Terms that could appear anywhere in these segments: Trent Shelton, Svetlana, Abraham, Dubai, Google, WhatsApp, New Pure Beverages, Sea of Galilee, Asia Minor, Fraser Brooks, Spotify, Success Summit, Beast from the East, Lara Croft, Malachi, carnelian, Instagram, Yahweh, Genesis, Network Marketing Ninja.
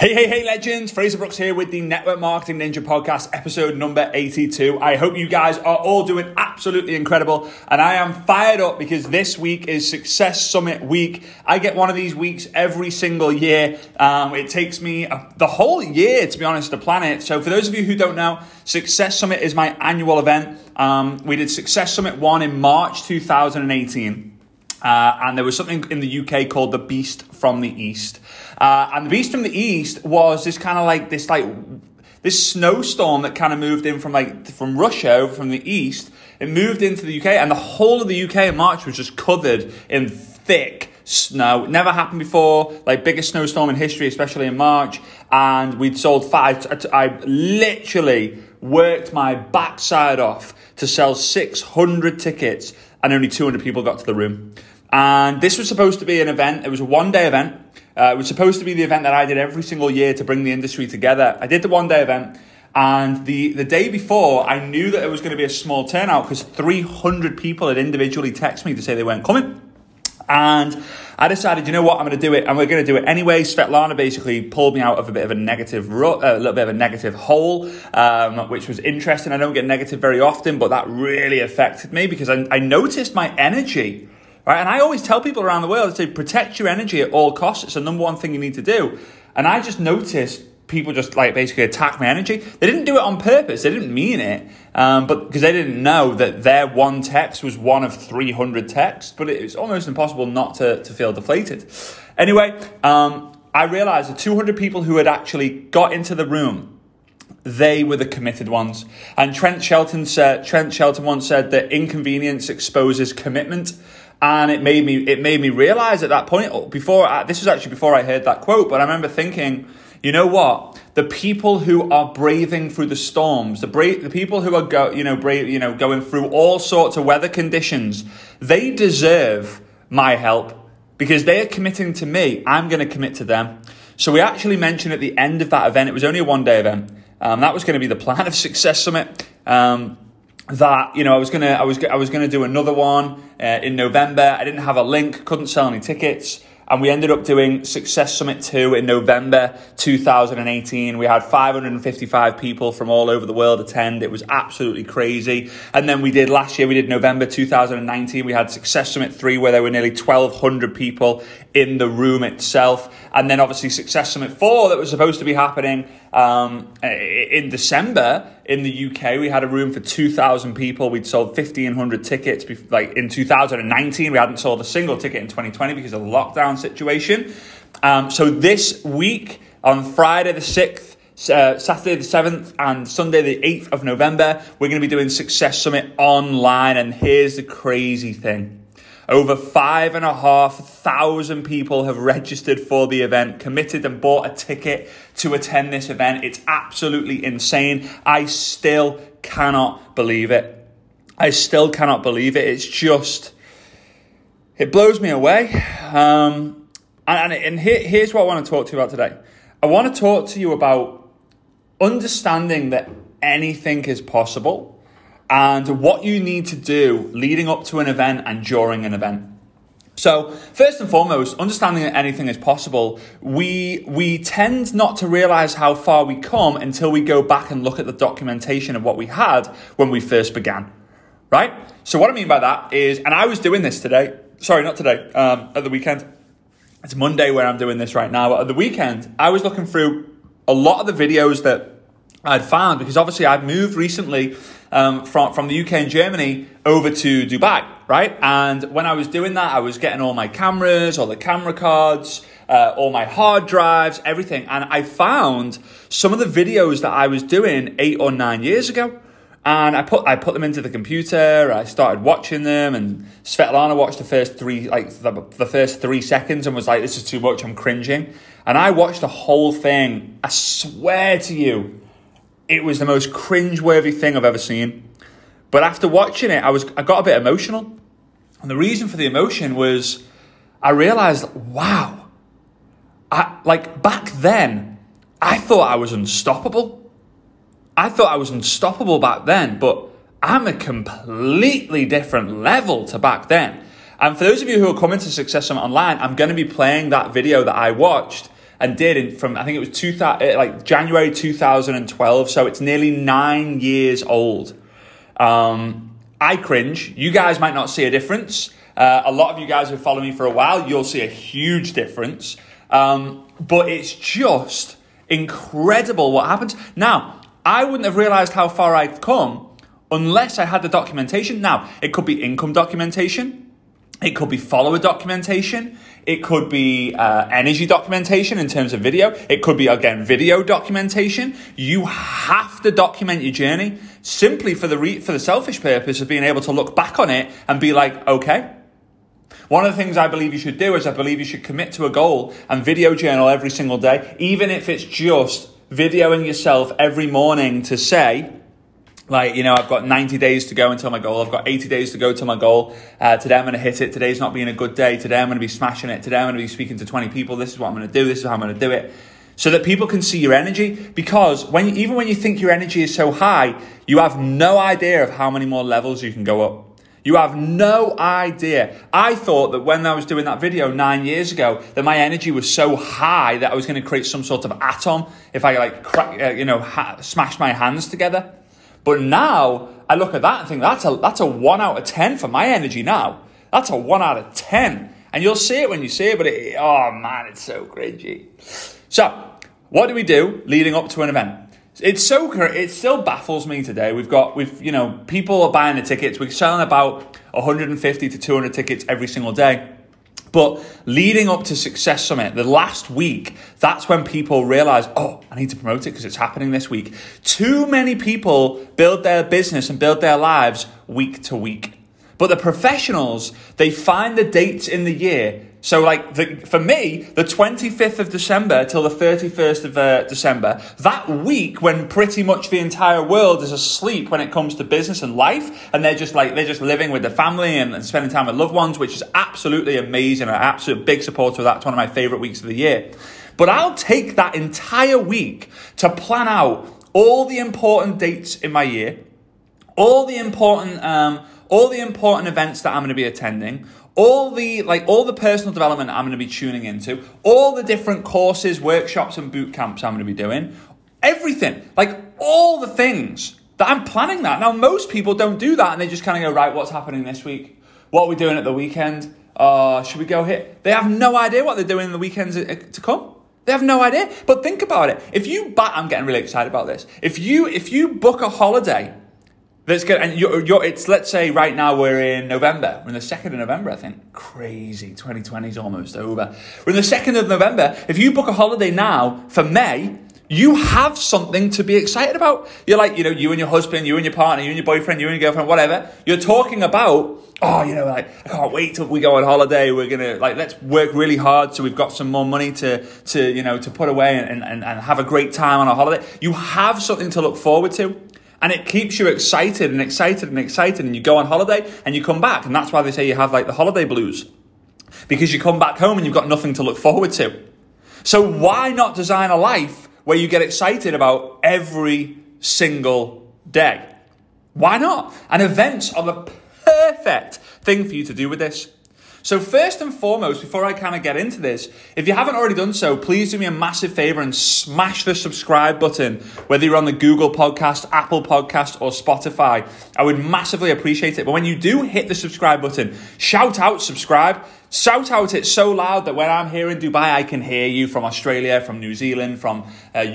Hey, legends. Fraser Brooks here with the Network Marketing Ninja podcast, episode number 82. I hope you guys are all doing absolutely incredible. And I am fired up because this week is Success Summit week. I get one of these weeks every single year. It takes me the whole year, to be honest, to plan it. So for those of you who don't know, Success Summit is my annual event. We did Success Summit 1 in March 2018. And there was something in the UK called the Beast from the East. And the Beast from the East was this kind of like this snowstorm that kind of moved in from Russia over from the East. It moved into the UK, and the whole of the UK in March was just covered in thick snow. Never happened before, biggest snowstorm in history, especially in March. And we'd sold I literally worked my backside off to sell 600 tickets, and only 200 people got to the room. And this was supposed to be an event. It was a one-day event. It was supposed to be the event that I did every single year to bring the industry together. I did the one-day event. And the day before, I knew that it was going to be a small turnout because 300 people had individually texted me to say they weren't coming. And I decided, you know what, I'm going to do it. And we're going to do it anyway. Svetlana basically pulled me out of a little bit of a negative hole, which was interesting. I don't get negative very often, but that really affected me because I noticed my energy. Right? And I always tell people around the world to protect your energy at all costs. It's the number one thing you need to do. And I just noticed people just basically attack my energy. They didn't do it on purpose. They didn't mean it. But because they didn't know that their one text was one of 300 texts, but it's almost impossible not to feel deflated. Anyway, I realized the 200 people who had actually got into the room, they were the committed ones. And Trent Shelton once said that inconvenience exposes commitment. And it made me realize at that point, this was actually before I heard that quote, but I remember thinking, you know what? The people who are braving through the storms, the people who are going through all sorts of weather conditions, they deserve my help because they are committing to me. I'm going to commit to them. So we actually mentioned at the end of that event, it was only a one-day event. That was going to be the plan of Success Summit. I was gonna do another one in November. I didn't have a link, couldn't sell any tickets. And we ended up doing Success Summit 2 in November 2018. We had 555 people from all over the world attend. It was absolutely crazy. And then last year we did November 2019. We had Success Summit 3 where there were nearly 1,200 people in the room itself. And then obviously Success Summit 4 that was supposed to be happening in December in the UK. We had a room for 2,000 people. We'd sold 1,500 tickets in 2019. We hadn't sold a single ticket in 2020 because of the lockdown situation. So this week on Friday the 6th, Saturday the 7th and Sunday the 8th of November, we're going to be doing Success Summit online. And here's the crazy thing. Over 5,500 people have registered for the event, committed and bought a ticket to attend this event. It's absolutely insane. I still cannot believe it. It's just, it blows me away. Here's what I want to talk to you about today. I want to talk to you about understanding that anything is possible, and what you need to do leading up to an event and during an event. So first and foremost, understanding that anything is possible, we tend not to realize how far we come until we go back and look at the documentation of what we had when we first began, right? So what I mean by that is, and I was doing this today, at the weekend. It's Monday where I'm doing this right now, but at the weekend, I was looking through a lot of the videos that I'd found, because obviously I've moved recently from the UK and Germany over to Dubai, right? And when I was doing that, I was getting all my cameras, all the camera cards, all my hard drives, everything. And I found some of the videos that I was doing 8 or 9 years ago. And I put them into the computer. I started watching them, and Svetlana watched the first three, the first 3 seconds, and was like, "This is too much. I'm cringing." And I watched the whole thing. I swear to you, it was the most cringeworthy thing I've ever seen. But after watching it, I got a bit emotional. And the reason for the emotion was I realized, wow, back then, I thought I was unstoppable. Back then, but I'm a completely different level to back then. And for those of you who are coming to Success Summit Online, I'm going to be playing that video that I watched and did from, I think it was January 2012. So it's nearly 9 years old. I cringe. You guys might not see a difference. A lot of you guys who follow me for a while, you'll see a huge difference. But it's just incredible what happens. Now, I wouldn't have realized how far I've come unless I had the documentation. Now, it could be income documentation. It could be follower documentation. It could be energy documentation in terms of video. It could be, again, video documentation. You have to document your journey simply for the selfish purpose of being able to look back on it and be like, okay. One of the things I believe you should do is I believe you should commit to a goal and video journal every single day, even if it's just videoing yourself every morning to say, like, you know, I've got 90 days to go until my goal. I've got 80 days to go to my goal. Today I'm going to hit it. Today's not being a good day. Today I'm going to be smashing it. Today I'm going to be speaking to 20 people. This is what I'm going to do. This is how I'm going to do it. So that people can see your energy. Because even when you think your energy is so high, you have no idea of how many more levels you can go up. You have no idea. I thought that when I was doing that video 9 years ago, that my energy was so high that I was going to create some sort of atom if I smash my hands together. But now I look at that and think that's a 1 out of 10 for my energy. Now that's a 1 out of 10, and you'll see it when you see it. But it's so cringy. So what do we do leading up to an event? It still baffles me today. We've people are buying the tickets. We're selling about 150 to 200 tickets every single day. But leading up to Success Summit, the last week, that's when people realize, oh, I need to promote it because it's happening this week. Too many people build their business and build their lives week to week. But the professionals, they find the dates in the year. So for me, the 25th of December till the 31st of December, that week when pretty much the entire world is asleep when it comes to business and life, and they're just living with the family and spending time with loved ones, which is absolutely amazing. I'm an absolute big supporter of that. It's one of my favorite weeks of the year. But I'll take that entire week to plan out all the important dates in my year, all the important events that I'm going to be attending, all the personal development I'm going to be tuning into, all the different courses, workshops, and boot camps I'm going to be doing, everything, all the things that I'm planning that. Now, most people don't do that, and they just kind of go, right, what's happening this week? What are we doing at the weekend? Should we go here? They have no idea what they're doing in the weekends to come. They have no idea. But think about it. I'm getting really excited about this. If you book a holiday, that's good. And it's, let's say right now we're in November. We're in the 2nd of November, I think. Crazy. 2020's almost over. We're in the 2nd of November. If you book a holiday now for May, you have something to be excited about. You're you and your husband, you and your partner, you and your boyfriend, you and your girlfriend, whatever. You're talking about, I can't wait till we go on holiday. We're going to, let's work really hard so we've got some more money to put away and have a great time on a holiday. You have something to look forward to. And it keeps you excited and excited and excited, and you go on holiday and you come back. And that's why they say you have the holiday blues, because you come back home and you've got nothing to look forward to. So why not design a life where you get excited about every single day? Why not? And events are the perfect thing for you to do with this. So first and foremost, before I kind of get into this, if you haven't already done so, please do me a massive favor and smash the subscribe button, whether you're on the Google Podcast, Apple Podcast, or Spotify. I would massively appreciate it. But when you do hit the subscribe button, shout out subscribe. Shout out it so loud that when I'm here in Dubai, I can hear you from Australia, from New Zealand, from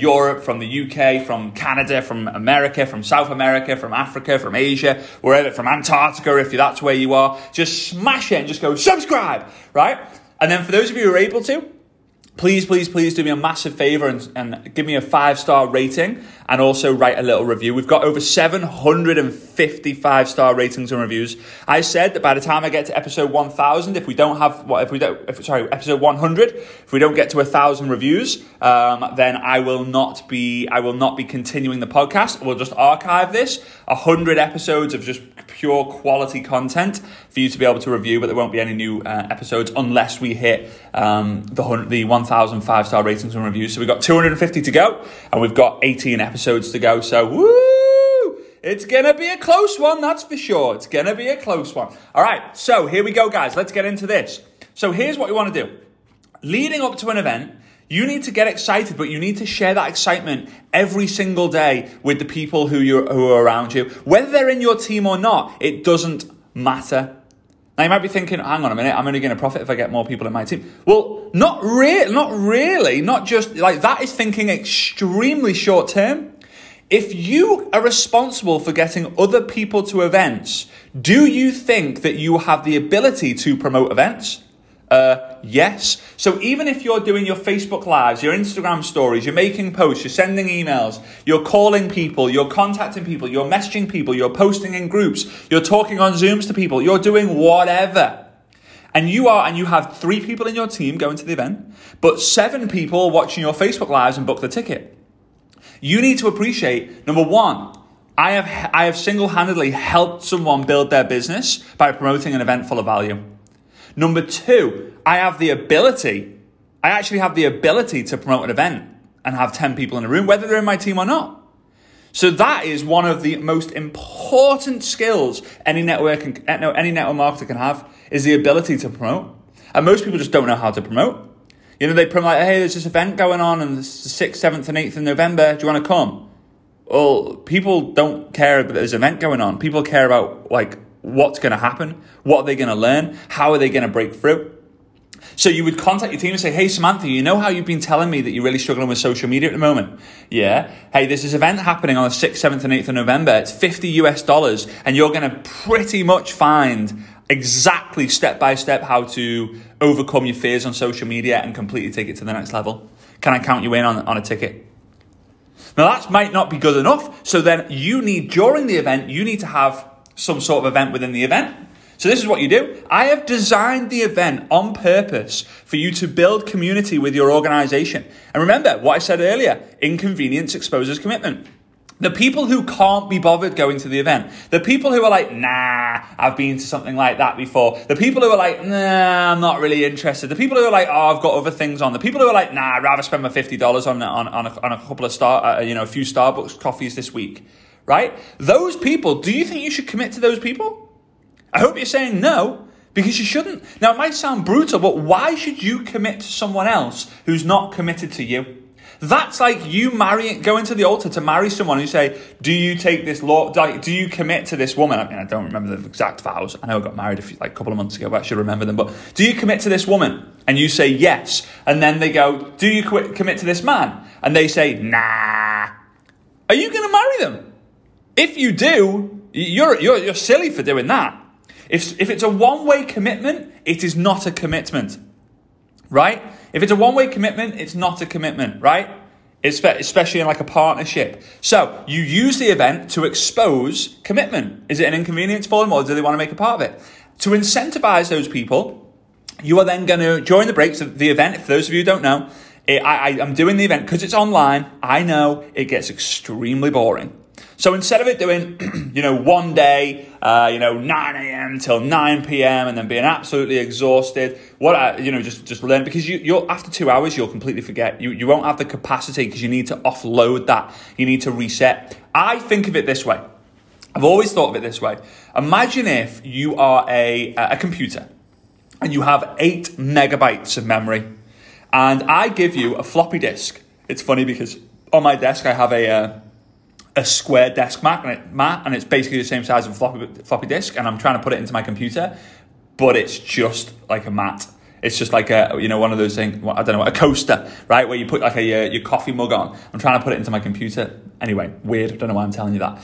Europe, from the UK, from Canada, from America, from South America, from Africa, from Asia, wherever, from Antarctica, if that's where you are. Just smash it and just go subscribe, right? And then for those of you who are able to, please do me a massive favor and give me a 5-star rating and also write a little review. We've got over 750 5-star ratings and reviews. I said that by the time I get to episode 1,000, episode 100, if we don't get to 1,000 reviews, then I will not be continuing the podcast. We'll just archive this 100 episodes of just pure quality content for you to be able to review, but there won't be any new episodes unless we hit the 1,000 5-star ratings and reviews. So we've got 250 to go, and we've got 18 episodes to go. So woo! It's gonna be a close one, that's for sure. It's gonna be a close one. All right, so here we go, guys. Let's get into this. So here's what you want to do. Leading up to an event, You need to get excited, but you need to share that excitement every single day with the people who are around you. Whether they're in your team or not, it doesn't matter. Now you might be thinking, hang on a minute, I'm only going to profit if I get more people in my team. Well, not really, not just like that is thinking extremely short term. If you are responsible for getting other people to events, do you think that you have the ability to promote events? Yes. So even if you're doing your Facebook lives, your Instagram stories, you're making posts, you're sending emails, you're calling people, you're contacting people, you're messaging people, you're posting in groups, you're talking on Zooms to people, you're doing whatever. And you have 3 people in your team going to the event, but 7 people watching your Facebook lives and book the ticket. You need to appreciate, number one, I have single-handedly helped someone build their business by promoting an event full of value. Number 2, I actually have the ability to promote an event and have 10 people in a room, whether they're in my team or not. So that is one of the most important skills any network marketer can have, is the ability to promote. And most people just don't know how to promote. You know, they promote like, hey, there's this event going on and it's the 6th, 7th and 8th of November. Do you want to come? Well, people don't care that there's an event going on. People care about like what's going to happen, what are they going to learn, how are they going to break through. So you would contact your team and say, hey, Samantha, you know how you've been telling me that you're really struggling with social media at the moment? Yeah. Hey, there's this event happening on the 6th, 7th and 8th of November. It's $50 US and you're going to pretty much find exactly step by step how to overcome your fears on social media and completely take it to the next level. Can I count you in on a ticket? Now that might not be good enough. So then you need, during the event, you need to have some sort of event within the event. So this is what you do. I have designed the event on purpose for you to build community with your organization. And remember what I said earlier, inconvenience exposes commitment. The people who can't be bothered going to the event, the people who are like, nah, I've been to something like that before, the people who are like, nah, I'm not really interested, the people who are like, oh, I've got other things on, the people who are like, nah, I'd rather spend my $50 on a couple of a few Starbucks coffees this week. Right? Those people, do you think you should commit to those people? I hope you're saying no, because you shouldn't. Now, it might sound brutal, but why should you commit to someone else who's not committed to you? That's like you going to the altar to marry someone who say, do you take this law? Do you commit to this woman? I mean, I don't remember the exact vows. I know I got married a couple of months ago, but I should remember them. But do you commit to this woman? And you say yes. And then they go, do you commit to this man? And they say, nah. Are you going to marry them? If you do, you're silly for doing that. If it's a one-way commitment, it is not a commitment, right? If it's a one-way commitment, it's not a commitment, right? Especially in like a partnership. So you use the event to expose commitment. Is it an inconvenience for them, or do they want to make a part of it? To incentivize those people, you are then going to, during the breaks of the event, for those of you who don't know, I'm doing the event because it's online. I know it gets extremely boring. So instead of it doing, one day, 9 a.m. till 9 p.m. and then being absolutely exhausted, just learn, because you'll after 2 hours, you'll completely forget. You won't have the capacity because you need to offload that. You need to reset. I think of it this way. I've always thought of it this way. Imagine if you are a computer and you have 8 megabytes of memory, and I give you a floppy disk. It's funny because on my desk I have a square desk mat, and it's basically the same size as a floppy disk, and I'm trying to put it into my computer, but it's just like a mat. It's just like one of those things, I don't know, a coaster, right, where you put like your coffee mug on. I'm trying to put it into my computer. Anyway, weird, I don't know why I'm telling you that.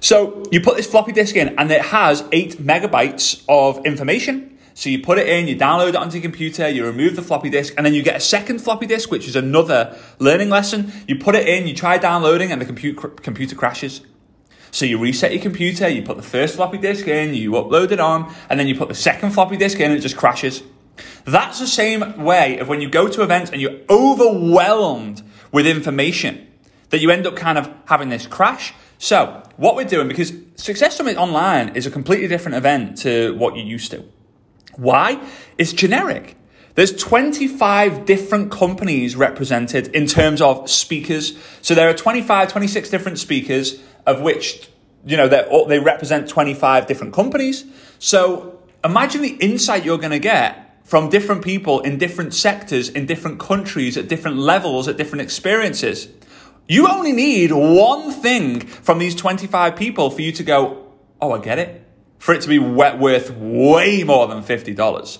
So you put this floppy disk in, and it has 8 megabytes of information. So you put it in, you download it onto your computer, you remove the floppy disk, and then you get a second floppy disk, which is another learning lesson. You put it in, you try downloading, and the computer crashes. So you reset your computer, you put the first floppy disk in, you upload it on, and then you put the second floppy disk in, and it just crashes. That's the same way of when you go to events and you're overwhelmed with information, that you end up kind of having this crash. So what we're doing, because Success Summit Online is a completely different event to what you're used to. Why? It's generic. There's 25 different companies represented in terms of speakers. So there are 26 different speakers, of which, they represent 25 different companies. So imagine the insight you're going to get from different people in different sectors, in different countries, at different levels, at different experiences. You only need one thing from these 25 people for you to go, oh, I get it. For it to be worth way more than $50.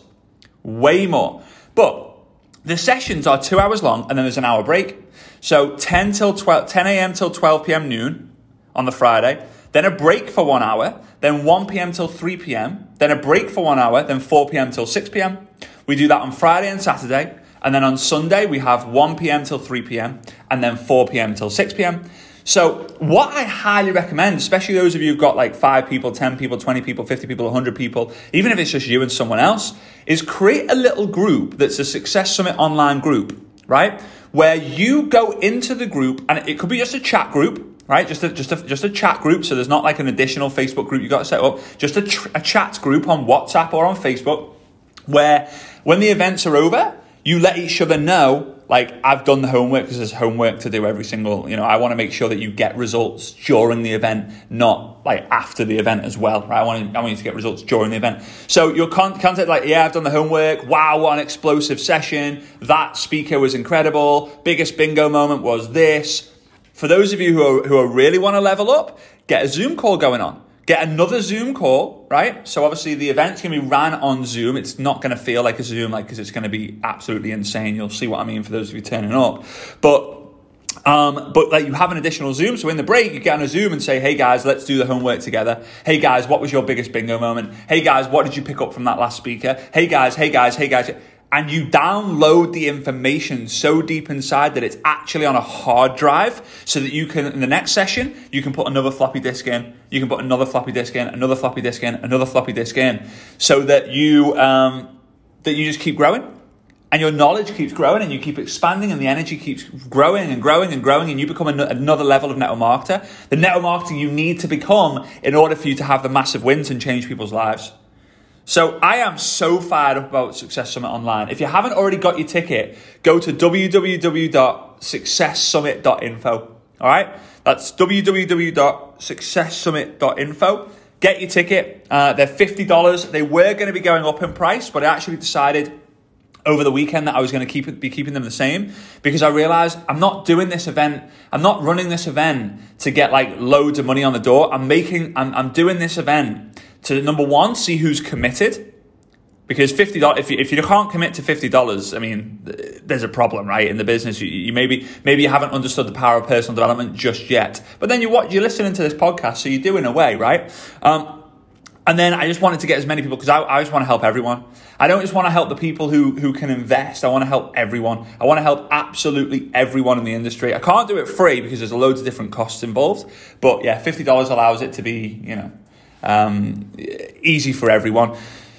Way more. But the sessions are 2 hours long and then there's an hour break. So 10 a.m. till 12 p.m. noon on the Friday. Then a break for 1 hour. Then 1 p.m. till 3 p.m. Then a break for 1 hour. Then 4 p.m. till 6 p.m. We do that on Friday and Saturday. And then on Sunday, we have 1 p.m. till 3 p.m. and then 4 p.m. till 6 p.m. So what I highly recommend, especially those of you who've got like 5 people, 10 people, 20 people, 50 people, 100 people, even if it's just you and someone else, is create a little group that's a Success Summit online group, right? Where you go into the group, and it could be just a chat group, right? Just a chat group. So there's not like an additional Facebook group you got to set up. Just a chat group on WhatsApp or on Facebook where when the events are over, you let each other know, like, I've done the homework, because there's homework to do every single, I want to make sure that you get results during the event, not like after the event as well, right? I want you to get results during the event. So your contact, like, yeah, I've done the homework. Wow, what an explosive session. That speaker was incredible. Biggest bingo moment was this. For those of you who really want to level up, get a Zoom call going on. Get another Zoom call, right? So obviously the event's going to be ran on Zoom. It's not going to feel like a Zoom, because it's going to be absolutely insane. You'll see what I mean for those of you turning up. But like, you have an additional Zoom. So in the break, you get on a Zoom and say, hey guys, let's do the homework together. Hey guys, what was your biggest bingo moment? Hey guys, what did you pick up from that last speaker? Hey guys. And you download the information so deep inside that it's actually on a hard drive so that you can, in the next session, you can put another floppy disk in, another floppy disk in, so that you just keep growing and your knowledge keeps growing and you keep expanding and the energy keeps growing and you become another level of network marketer. The network marketer you need to become in order for you to have the massive wins and change people's lives. So I am so fired up about Success Summit Online. If you haven't already got your ticket, go to www.successsummit.info. All right? That's www.successsummit.info. Get your ticket. They're $50. They were going to be going up in price, but I actually decided over the weekend that I was going to be keeping them the same, because I realized I'm not running this event to get like loads of money on the door. I'm doing this event to, number one, see who's committed, because $50, if you can't commit to $50, I mean, there's a problem, right? In the business, you maybe you haven't understood the power of personal development just yet, but then you're listening to this podcast, so you do in a way, right? And then I just wanted to get as many people, because I just want to help everyone. I don't just want to help the people who can invest. I want to help everyone. I want to help absolutely everyone in the industry. I can't do it free because there's loads of different costs involved. But yeah, $50 allows it to be, easy for everyone.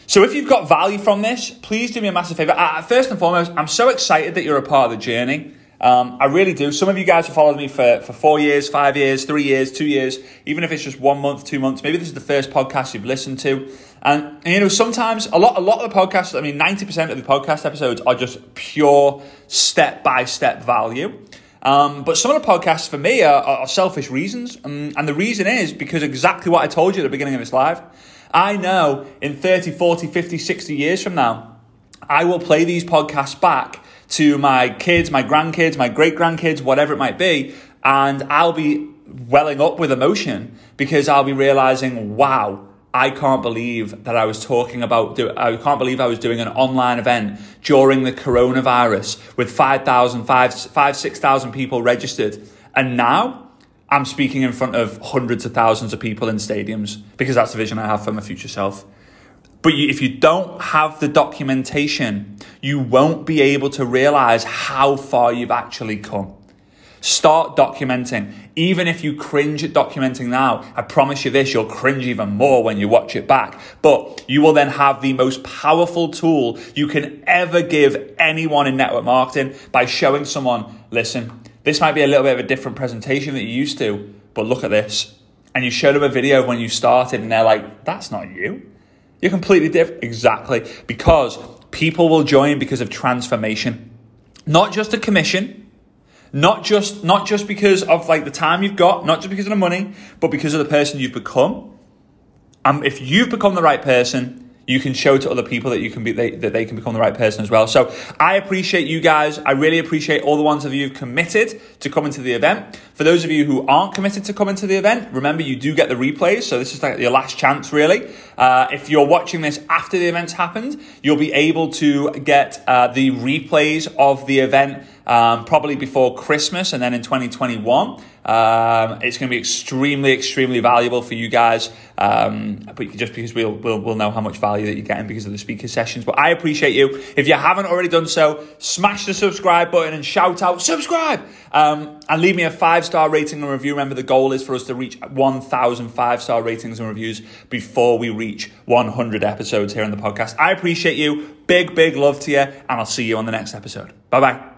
So if you've got value from this, please do me a massive favor. First and foremost, I'm so excited that you're a part of the journey. I really do. Some of you guys have followed me for 4 years, 5 years, 3 years, 2 years, even if it's just 1 month, 2 months. Maybe this is the first podcast you've listened to. And sometimes a lot of the podcasts, 90% of the podcast episodes are just pure step-by-step value. But some of the podcasts for me are selfish reasons. And the reason is because exactly what I told you at the beginning of this live. I know in 30, 40, 50, 60 years from now, I will play these podcasts back to my kids, my grandkids, my great-grandkids, whatever it might be, and I'll be welling up with emotion because I'll be realizing, wow, I can't believe that I was talking about, I can't believe I was doing an online event during the coronavirus with 6,000 people registered. And now I'm speaking in front of hundreds of thousands of people in stadiums, because that's the vision I have for my future self. But if you don't have the documentation, you won't be able to realize how far you've actually come. Start documenting. Even if you cringe at documenting now, I promise you this, you'll cringe even more when you watch it back. But you will then have the most powerful tool you can ever give anyone in network marketing by showing someone, listen, this might be a little bit of a different presentation that you used to, but look at this. And you show them a video of when you started and they're like, that's not you. You're completely different. Exactly. Because people will join because of transformation. Not just a commission, not just because of like the time you've got, not just because of the money, but because of the person you've become. And if you've become the right person, you can show to other people that you can be that they can become the right person as well. So I appreciate you guys. I really appreciate all the ones of you who've committed to coming to the event. For those of you who aren't committed to coming to the event, remember you do get the replays. So this is like your last chance, really. If you're watching this after the event's happened, you'll be able to get the replays of the event probably before Christmas and then in 2021. It's going to be extremely, extremely valuable for you guys. But just because we'll know how much value that you're getting because of the speaker sessions. But I appreciate you. If you haven't already done so, smash the subscribe button and shout out subscribe. And leave me a 5-star rating and review. Remember, the goal is for us to reach 1,000 5-star ratings and reviews before we reach 100 episodes here on the podcast. I appreciate you. Big, big love to you. And I'll see you on the next episode. Bye bye.